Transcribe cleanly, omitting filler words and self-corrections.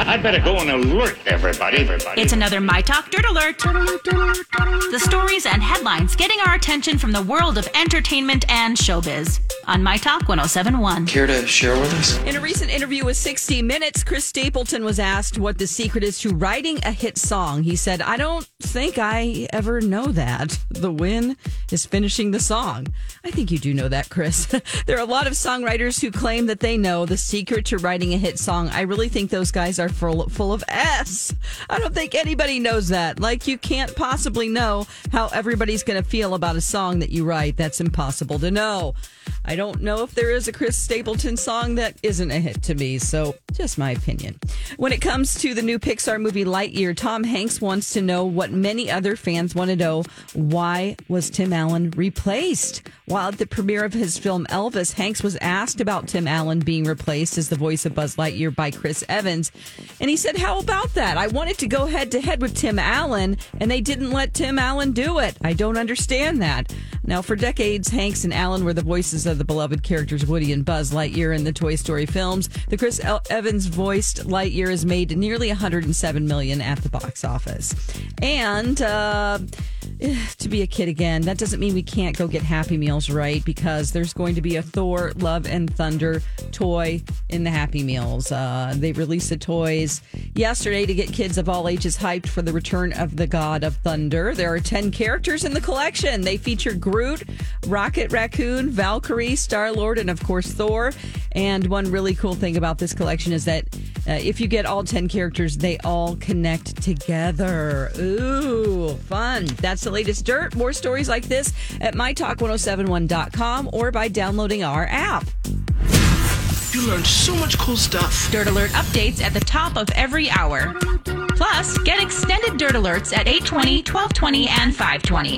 I'd better go and alert everybody. It's another My Talk Dirt Alert. The stories and headlines getting our attention from the world of entertainment and showbiz. On My Talk 107.1. Care to share with us? In a recent interview with 60 Minutes, Chris Stapleton was asked what the secret is to writing a hit song. He said, I don't think I ever know that. The win is finishing the song. I think you do know that, Chris. There are a lot of songwriters who claim that they know the secret to writing a hit song. I really think those guys are full of S. I don't think anybody knows that. Like, you can't possibly know how everybody's going to feel about a song that you write. That's impossible to know. I don't know if there is a Chris Stapleton song that isn't a hit to me, so just my opinion. When it comes to the new Pixar movie Lightyear, Tom Hanks wants to know what many other fans want to know. Why was Tim Allen replaced? While at the premiere of his film Elvis, Hanks was asked about Tim Allen being replaced as the voice of Buzz Lightyear by Chris Evans. And he said, how about that? I wanted to go head-to-head with Tim Allen, and they didn't let Tim Allen do it. I don't understand that. Now, for decades, Hanks and Allen were the voices of the beloved characters Woody and Buzz Lightyear in the Toy Story films. The Chris Evans-voiced Lightyear has made nearly $107 million at the box office. And to be a kid again, that doesn't mean we can't go get Happy Meals right, because there's going to be a Thor Love and Thunder toy in the Happy Meals. They released the toys yesterday to get kids of all ages hyped for the return of the God of Thunder. There are 10 characters in the collection. They feature Groot, Rocket Raccoon, Valkyrie, Star-Lord, and of course Thor. And one really cool thing about this collection is that if you get all 10 characters, they all connect together. Ooh, fun. That's the latest dirt. More stories like this at mytalk1071.com or by downloading our app. You learned so much cool stuff. Dirt Alert updates at the top of every hour. Plus, get extended Dirt Alerts at 8:20, 12:20, and 5:20.